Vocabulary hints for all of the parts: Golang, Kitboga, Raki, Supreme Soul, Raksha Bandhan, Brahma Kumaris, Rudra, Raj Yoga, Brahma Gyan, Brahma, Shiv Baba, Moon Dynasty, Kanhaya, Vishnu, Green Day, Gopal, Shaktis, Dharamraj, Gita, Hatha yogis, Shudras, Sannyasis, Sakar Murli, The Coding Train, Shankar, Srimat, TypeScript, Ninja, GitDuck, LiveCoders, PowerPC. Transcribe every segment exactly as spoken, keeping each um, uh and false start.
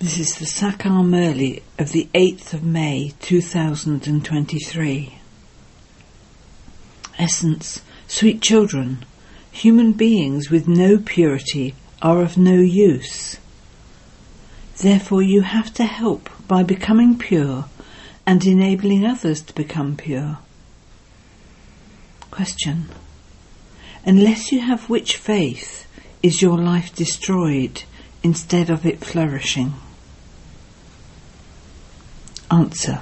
This is the Sakar Murli of the eighth of May two thousand twenty-three. Essence, sweet children, human beings with no purity are of no use. Therefore you have to help by becoming pure and enabling others to become pure. Question. Unless you have which faith is your life destroyed instead of it flourishing? Answer.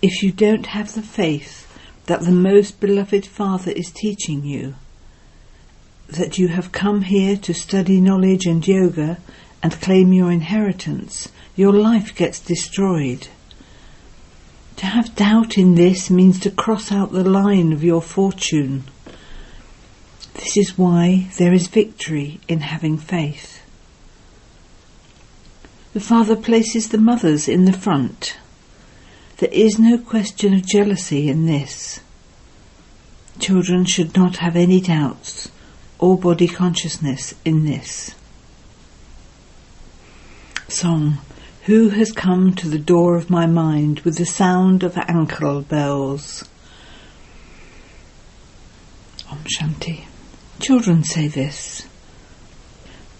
If you don't have the faith that the most beloved Father is teaching you, that you have come here to study knowledge and yoga and claim your inheritance, your life gets destroyed. To have doubt in this means to cross out the line of your fortune. This is why there is victory in having faith. The Father places the mothers in the front. There is no question of jealousy in this. Children should not have any doubts or body consciousness in this. Song. Who has come to the door of my mind with the sound of ankle bells? Om Shanti. Children say this.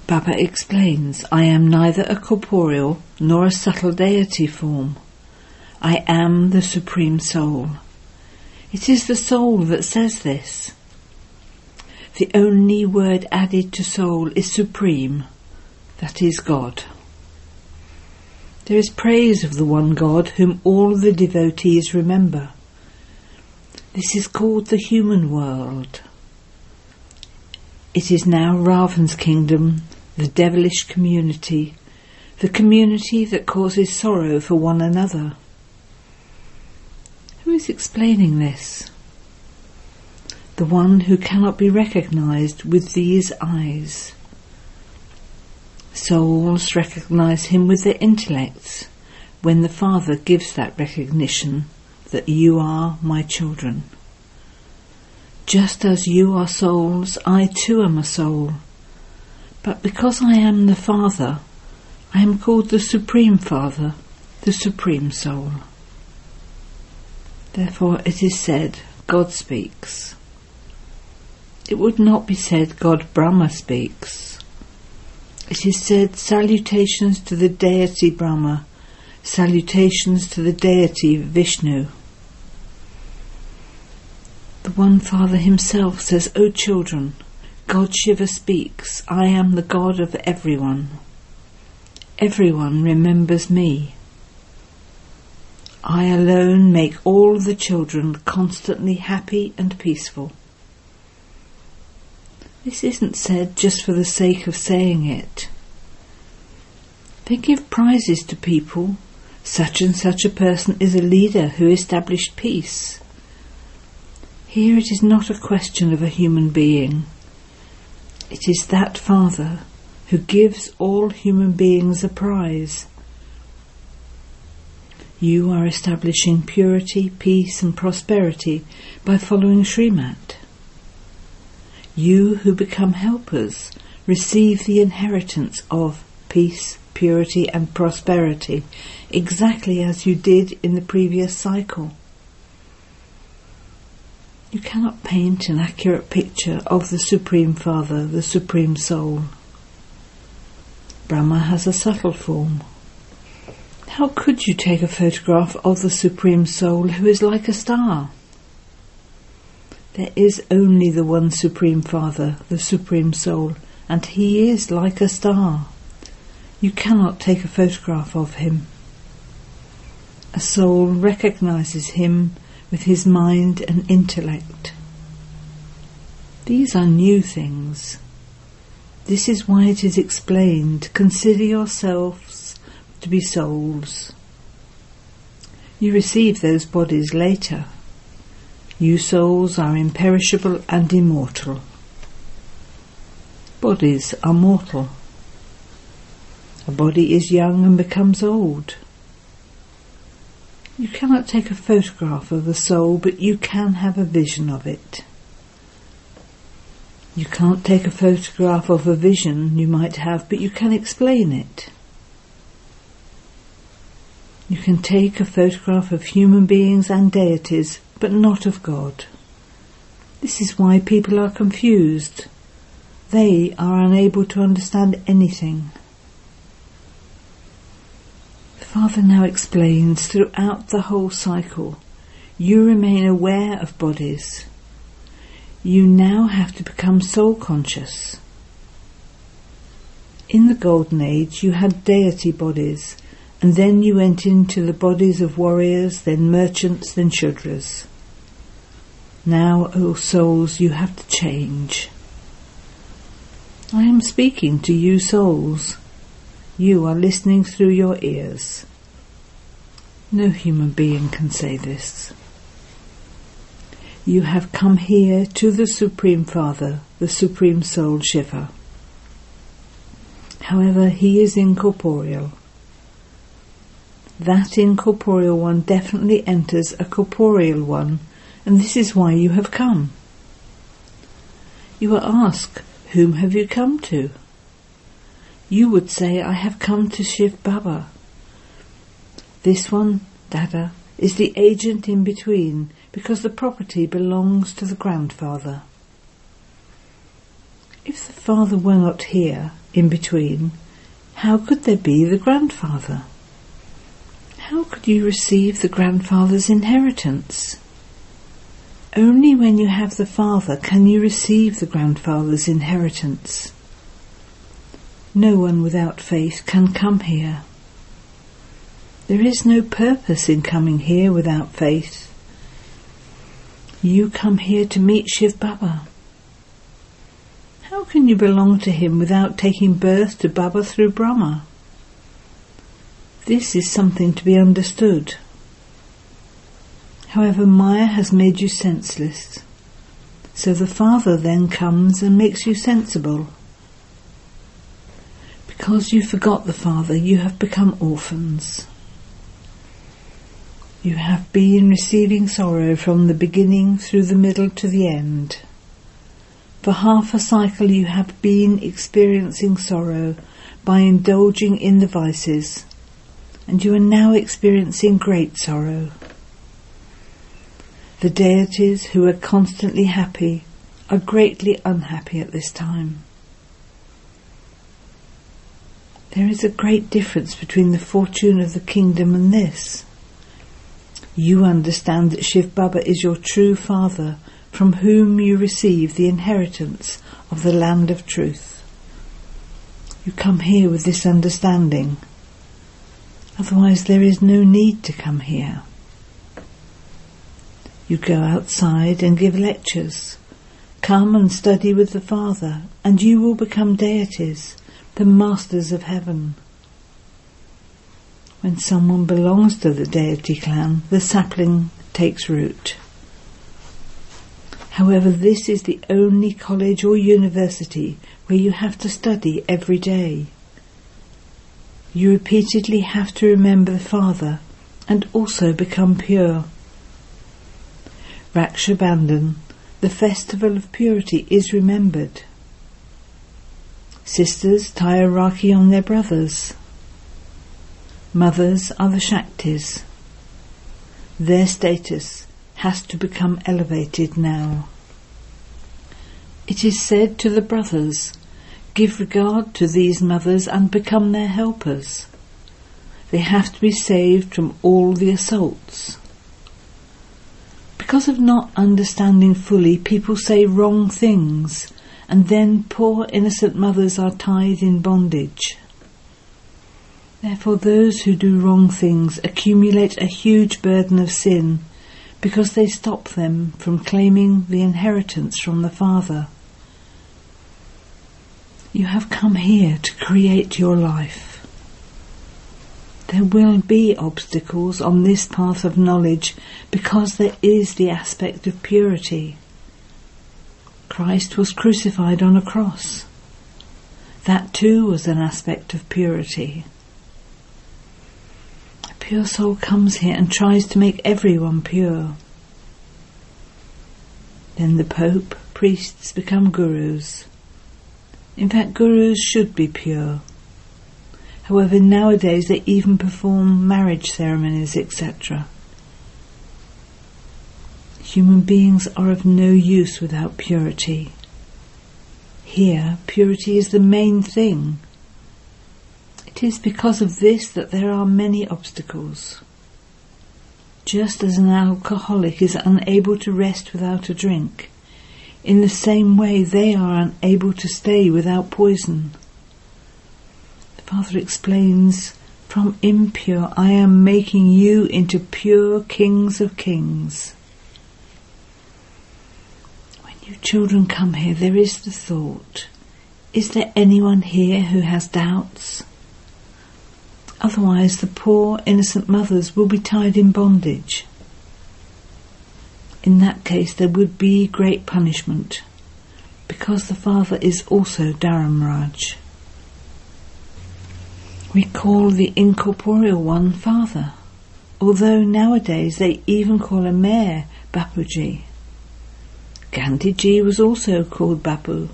Baba explains, I am neither a corporeal nor a subtle deity form. I am the Supreme Soul. It is the soul that says this. The only word added to soul is supreme, that is God. There is praise of the one God whom all the devotees remember. This is called the human world. It is now Ravan's kingdom, the devilish community, the community that causes sorrow for one another. Who is explaining this? The one who cannot be recognised with these eyes. Souls recognise him with their intellects when the Father gives that recognition that you are my children. Just as you are souls, I too am a soul. But because I am the Father, I am called the Supreme Father, the Supreme Soul. Therefore it is said, God speaks. It would not be said, God Brahma speaks. It is said, salutations to the deity Brahma, salutations to the deity Vishnu. The One Father himself says, O children, God Shiva speaks, I am the God of everyone. Everyone remembers me. I alone make all the children constantly happy and peaceful. This isn't said just for the sake of saying it. They give prizes to people. Such and such a person is a leader who established peace. Here it is not a question of a human being. It is that Father who gives all human beings a prize. You are establishing purity, peace and prosperity by following Srimat. You who become helpers receive the inheritance of peace, purity and prosperity exactly as you did in the previous cycle. You cannot paint an accurate picture of the Supreme Father, the Supreme Soul. Brahma has a subtle form. How could you take a photograph of the Supreme Soul who is like a star? There is only the one Supreme Father, the Supreme Soul, and he is like a star. You cannot take a photograph of him. A soul recognises him with his mind and intellect. These are new things. This is why it is explained, consider yourselves to be souls. You receive those bodies later. You souls are imperishable and immortal. Bodies are mortal. A body is young and becomes old. You cannot take a photograph of a soul, but you can have a vision of it. You can't take a photograph of a vision you might have, but you can explain it. You can take a photograph of human beings and deities, but not of God. This is why people are confused. They are unable to understand anything. The Father now explains throughout the whole cycle, you remain aware of bodies. You now have to become soul conscious. In the Golden Age, you had deity bodies, and then you went into the bodies of warriors, then merchants, then Shudras. Now, O souls, you have to change. I am speaking to you souls. You are listening through your ears. No human being can say this. You have come here to the Supreme Father, the Supreme Soul Shiva. However, he is incorporeal. That incorporeal one definitely enters a corporeal one, and this is why you have come. You are asked, whom have you come to? You would say, I have come to Shiv Baba. This one, Dada, is the agent in between, because the property belongs to the grandfather. If the father were not here, in between, how could there be the grandfather? How could you receive the grandfather's inheritance? Only when you have the father can you receive the grandfather's inheritance. No one without faith can come here. There is no purpose in coming here without faith. You come here to meet Shiv Baba. How can you belong to him without taking birth to Baba through Brahma? This is something to be understood. However, Maya has made you senseless. So the Father then comes and makes you sensible. Because you forgot the Father, you have become orphans. You have been receiving sorrow from the beginning through the middle to the end. For half a cycle you have been experiencing sorrow by indulging in the vices. And you are now experiencing great sorrow. The deities who are constantly happy are greatly unhappy at this time. There is a great difference between the fortune of the kingdom and this. You understand that Shiv Baba is your true father, from whom you receive the inheritance of the land of truth. You come here with this understanding. Otherwise there is no need to come here. You go outside and give lectures. Come and study with the Father, and you will become deities, the masters of heaven. When someone belongs to the deity clan, the sapling takes root. However, this is the only college or university where you have to study every day. You repeatedly have to remember the Father and also become pure. Raksha Bandhan, the festival of purity, is remembered. Sisters tie a Raki on their brothers. Mothers are the Shaktis. Their status has to become elevated now. It is said to the brothers, give regard to these mothers and become their helpers. They have to be saved from all the assaults. Because of not understanding fully, people say wrong things, and then poor innocent mothers are tied in bondage. Therefore those who do wrong things accumulate a huge burden of sin, because they stop them from claiming the inheritance from the Father. You have come here to create your life. There will be obstacles on this path of knowledge because there is the aspect of purity. Christ was crucified on a cross. That too was an aspect of purity. A pure soul comes here and tries to make everyone pure. Then the Pope, priests become gurus. In fact, gurus should be pure. However, nowadays they even perform marriage ceremonies, et cetera. Human beings are of no use without purity. Here, purity is the main thing. It is because of this that there are many obstacles. Just as an alcoholic is unable to rest without a drink, in the same way they are unable to stay without poison. The Father explains, from impure I am making you into pure kings of kings. When you children come here, there is the thought, is there anyone here who has doubts? Otherwise the poor innocent mothers will be tied in bondage. In that case there would be great punishment, because the Father is also Dharamraj. We call the incorporeal one Father, although nowadays they even call a mayor Bapuji. Gandhiji was also called Bapu,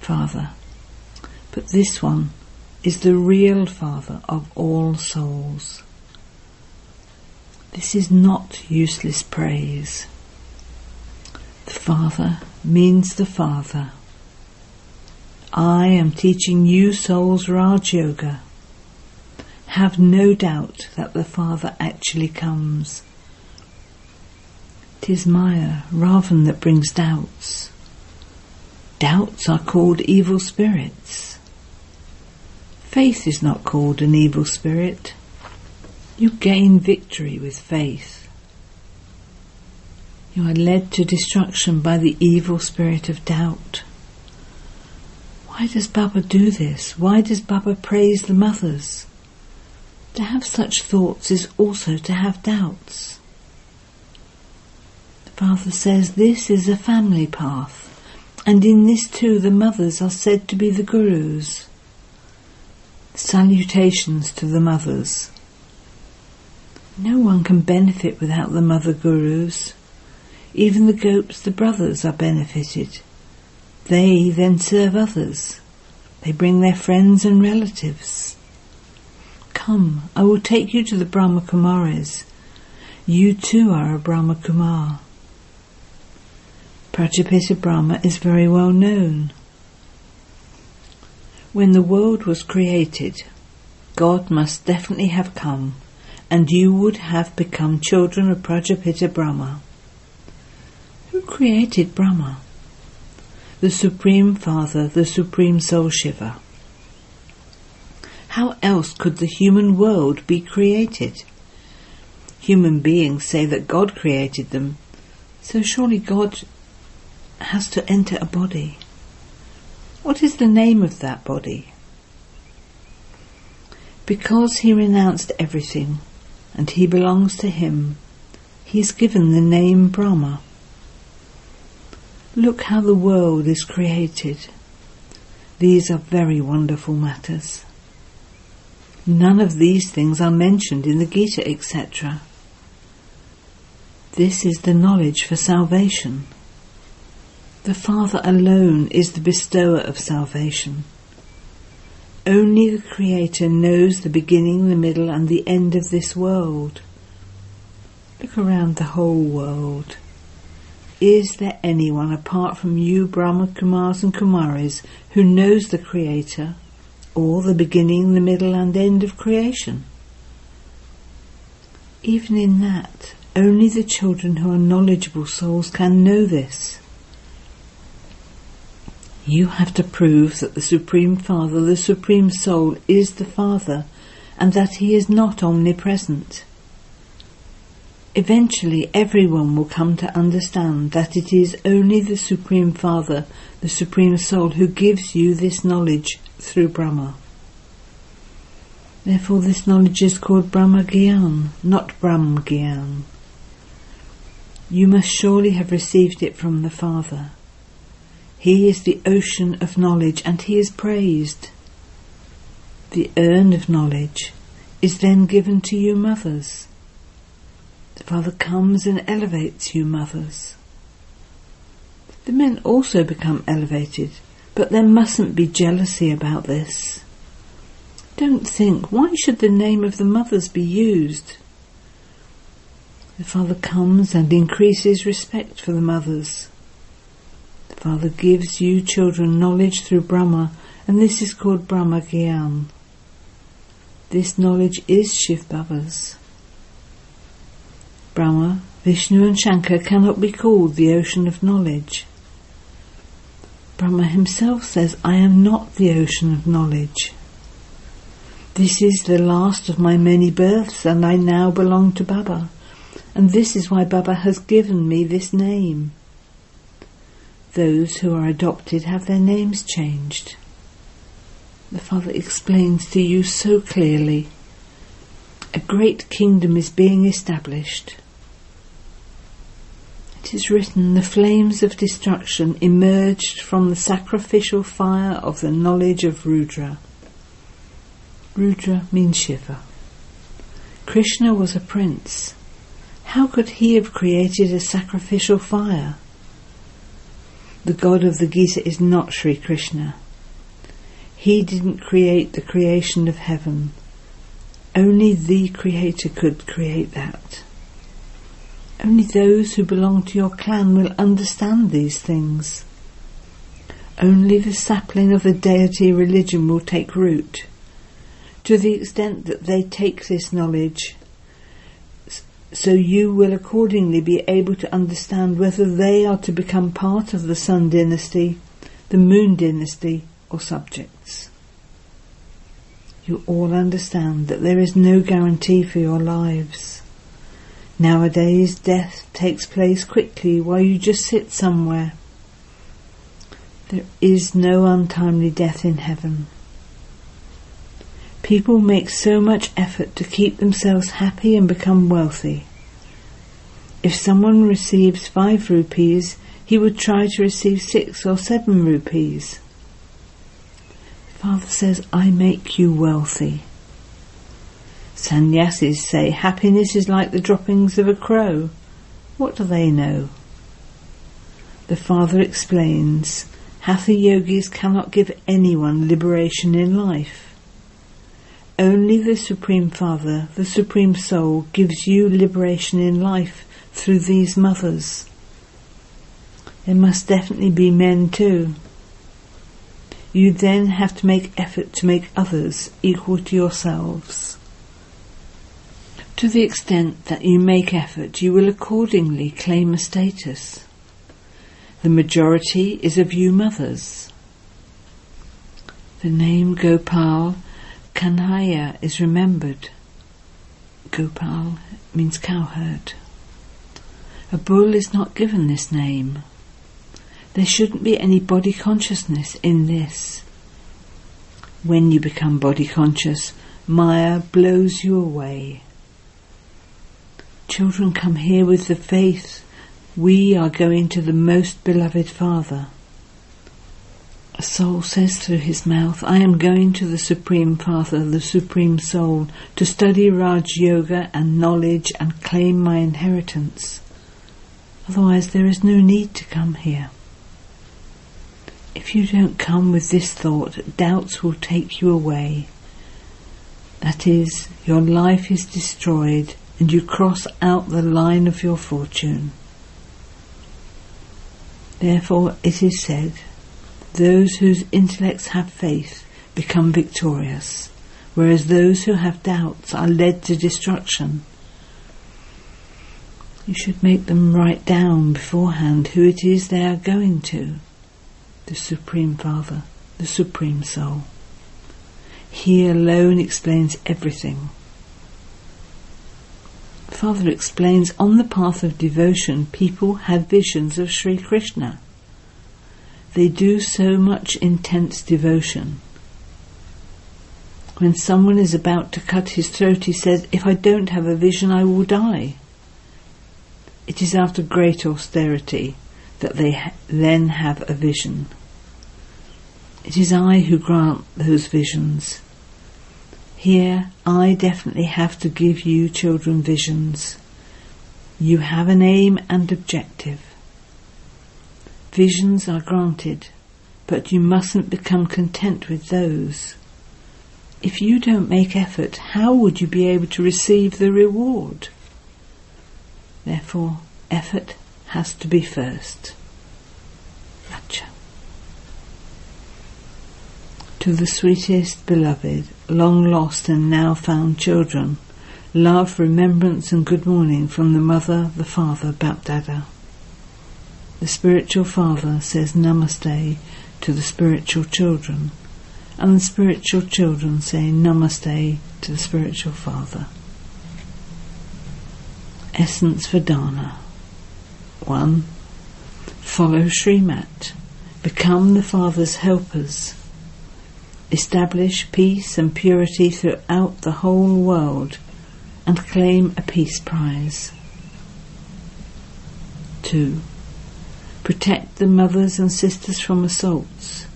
Father, but this one is the real Father of all souls. This is not useless praise. The Father means the Father. I am teaching you souls Raj Yoga. Have no doubt that the Father actually comes. It is Maya, Ravan, that brings doubts. Doubts are called evil spirits. Faith is not called an evil spirit. You gain victory with faith. You are led to destruction by the evil spirit of doubt. Why does Baba do this? Why does Baba praise the mothers? To have such thoughts is also to have doubts. The Father says this is a family path, and in this too the mothers are said to be the gurus. Salutations to the mothers. No one can benefit without the mother gurus. Even the Gops, the brothers, are benefited. They then serve others. They bring their friends and relatives. Come, I will take you to the Brahma Kumaris. You too are a Brahma Kumar. Prajapita Brahma is very well known. When the world was created, God must definitely have come, and you would have become children of Prajapita Brahma. Who created Brahma? The Supreme Father, the Supreme Soul Shiva. How else could the human world be created? Human beings say that God created them, so surely God has to enter a body. What is the name of that body? Because he renounced everything and he belongs to him, he is given the name Brahma. Look how the world is created. These are very wonderful matters. None of these things are mentioned in the Gita, et cetera. This is the knowledge for salvation. The Father alone is the bestower of salvation. Only the Creator knows the beginning, the middle and the end of this world. Look around the whole world. Is there anyone apart from you Brahma Kumars and Kumaris who knows the Creator or the beginning, the middle and end of creation? Even in that, only the children who are knowledgeable souls can know this. You have to prove that the Supreme Father, the Supreme Soul, is the Father and that he is not omnipresent. Eventually everyone will come to understand that it is only the Supreme Father, the Supreme Soul, who gives you this knowledge through Brahma. Therefore this knowledge is called Brahma Gyan, not Brahma Gyan. You must surely have received it from the Father. He is the ocean of knowledge and he is praised. The urn of knowledge is then given to you mothers. The Father comes and elevates you mothers. The men also become elevated, but there mustn't be jealousy about this. Don't think, why should the name of the mothers be used? The father comes and increases respect for the mothers. The father gives you children knowledge through Brahma, and this is called Brahma Gyan. This knowledge is Shiv Baba's. Brahma, Vishnu and Shankar cannot be called the ocean of knowledge. Brahma himself says, I am not the ocean of knowledge. This is the last of my many births, and I now belong to Baba, and this is why Baba has given me this name. Those who are adopted have their names changed. The Father explains to you so clearly. A great kingdom is being established. It is written, the flames of destruction emerged from the sacrificial fire of the knowledge of Rudra. Rudra means Shiva. Krishna was a prince. How could he have created a sacrificial fire? The God of the Gita is not Sri Krishna. He didn't create the creation of heaven. Only the Creator could create that. Only those who belong to your clan will understand these things. Only the sapling of the deity religion will take root. To the extent that they take this knowledge, so you will accordingly be able to understand whether they are to become part of the Sun Dynasty, the Moon Dynasty, or subjects. You all understand that there is no guarantee for your lives. Nowadays, death takes place quickly while you just sit somewhere. There is no untimely death in heaven. People make so much effort to keep themselves happy and become wealthy. If someone receives five rupees, he would try to receive six or seven rupees. The Father says, I make you wealthy. Sannyasis say happiness is like the droppings of a crow. What do they know? The Father explains, Hatha yogis cannot give anyone liberation in life. Only the Supreme Father, the Supreme Soul, gives you liberation in life through these mothers. There must definitely be men too. You then have to make effort to make others equal to yourselves. To the extent that you make effort, you will accordingly claim a status. The majority is of you mothers. The name Gopal, Kanhaya is remembered. Gopal means cowherd. A bull is not given this name. There shouldn't be any body consciousness in this. When you become body conscious, Maya blows you away. Children come here with the faith, we are going to the most beloved Father. A soul says through his mouth, I am going to the Supreme Father, the Supreme Soul, to study Raj Yoga and knowledge and claim my inheritance. Otherwise there is no need to come here. If you don't come with this thought, doubts will take you away. That is, your life is destroyed and you cross out the line of your fortune. Therefore it is said, those whose intellects have faith become victorious, whereas those who have doubts are led to destruction. You should make them write down beforehand who it is they are going to, the Supreme Father, the Supreme Soul. He alone explains everything. Father explains, on the path of devotion, people have visions of Sri Krishna. They do so much intense devotion. When someone is about to cut his throat, he says, if I don't have a vision, I will die. It is after great austerity that they ha- then have a vision. It is I who grant those visions. Here, I definitely have to give you children visions. You have an aim and objective. Visions are granted, but you mustn't become content with those. if you don't make effort, how would you be able to receive the reward? Therefore, effort has to be first. Acha. To the sweetest beloved, long lost and now found children, love, remembrance and good morning from the mother, the father, Bap Dada. The spiritual father says Namaste to the spiritual children, and the spiritual children say Namaste to the spiritual father. Essence for Dana. One. Follow Srimat. Become the father's helpers. Establish peace and purity throughout the whole world and claim a peace prize. Two. Protect the mothers and sisters from assaults.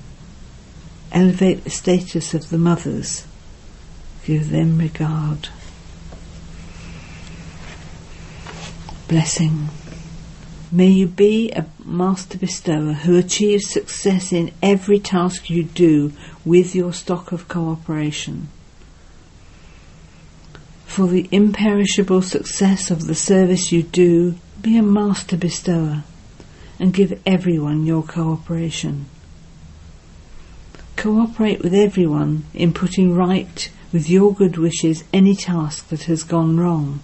Elevate the status of the mothers. Give them regard. Blessing. May you be a master bestower who achieves success in every task you do with your stock of cooperation. For the imperishable success of the service you do, be a master bestower and give everyone your cooperation. Cooperate with everyone in putting right with your good wishes any task that has gone wrong,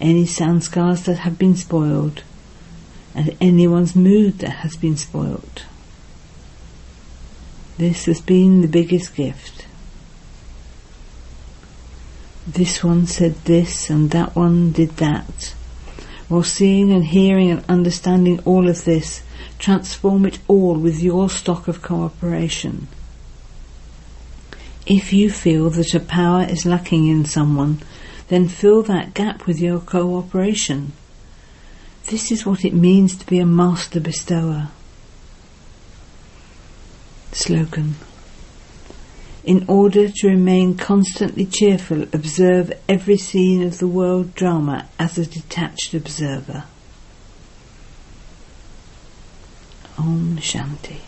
any sanskars that have been spoiled, and anyone's mood that has been spoiled. This has been the biggest gift. This one said this and that one did that. While seeing and hearing and understanding all of this, transform it all with your stock of cooperation. If you feel that a power is lacking in someone, then fill that gap with your cooperation. This is what it means to be a master bestower. Slogan. In order to remain constantly cheerful, observe every scene of the world drama as a detached observer. Om Shanti.